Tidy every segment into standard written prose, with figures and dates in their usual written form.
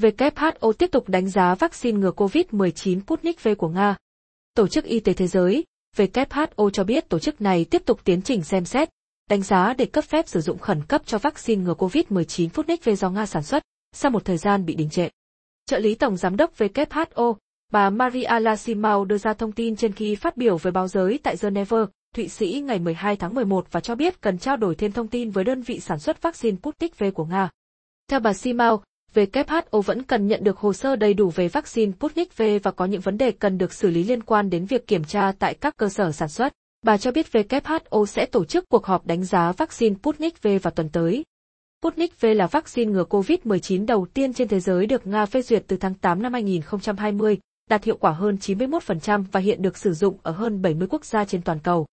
WHO tiếp tục đánh giá vaccine ngừa COVID-19 Sputnik V của Nga. Tổ chức Y tế Thế giới, WHO cho biết tổ chức này tiếp tục tiến trình xem xét, đánh giá để cấp phép sử dụng khẩn cấp cho vaccine ngừa COVID-19 Sputnik V do Nga sản xuất, sau một thời gian bị đình trệ. Trợ lý Tổng Giám đốc WHO, bà Maria Lasimao đưa ra thông tin trên khi phát biểu với báo giới tại Geneva, Thụy Sĩ ngày 12 tháng 11 và cho biết cần trao đổi thêm thông tin với đơn vị sản xuất vaccine Sputnik V của Nga. Theo bà Simao, WHO vẫn cần nhận được hồ sơ đầy đủ về vaccine Sputnik V và có những vấn đề cần được xử lý liên quan đến việc kiểm tra tại các cơ sở sản xuất. Bà cho biết WHO sẽ tổ chức cuộc họp đánh giá vaccine Sputnik V vào tuần tới. Sputnik V là vaccine ngừa COVID-19 đầu tiên trên thế giới được Nga phê duyệt từ tháng 8 năm 2020, đạt hiệu quả hơn 91% và hiện được sử dụng ở hơn 70 quốc gia trên toàn cầu.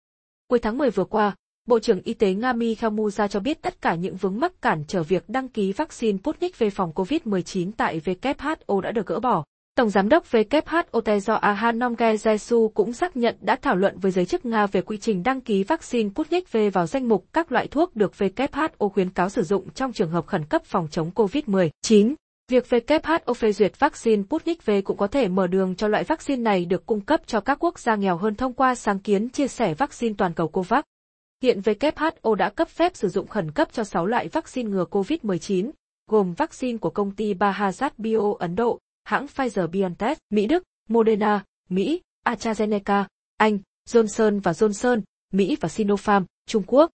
Cuối tháng 10 vừa qua, Bộ trưởng Y tế Nga Mi Khamuza cho biết tất cả những vướng mắc cản trở việc đăng ký vaccine Sputnik V phòng COVID-19 tại WHO đã được gỡ bỏ. Tổng Giám đốc WHO Tedros Adhanom Ghebreyesus cũng xác nhận đã thảo luận với giới chức Nga về quy trình đăng ký vaccine Sputnik V vào danh mục các loại thuốc được WHO khuyến cáo sử dụng trong trường hợp khẩn cấp phòng chống COVID-19. Việc WHO phê duyệt vaccine Sputnik V cũng có thể mở đường cho loại vaccine này được cung cấp cho các quốc gia nghèo hơn thông qua sáng kiến chia sẻ vaccine toàn cầu COVAX. Hiện WHO đã cấp phép sử dụng khẩn cấp cho 6 loại vaccine ngừa COVID-19, gồm vaccine của công ty Bharat Biotech Ấn Độ, hãng Pfizer-BioNTech Mỹ Đức, Moderna Mỹ, AstraZeneca Anh, Johnson và Johnson Mỹ và Sinopharm Trung Quốc.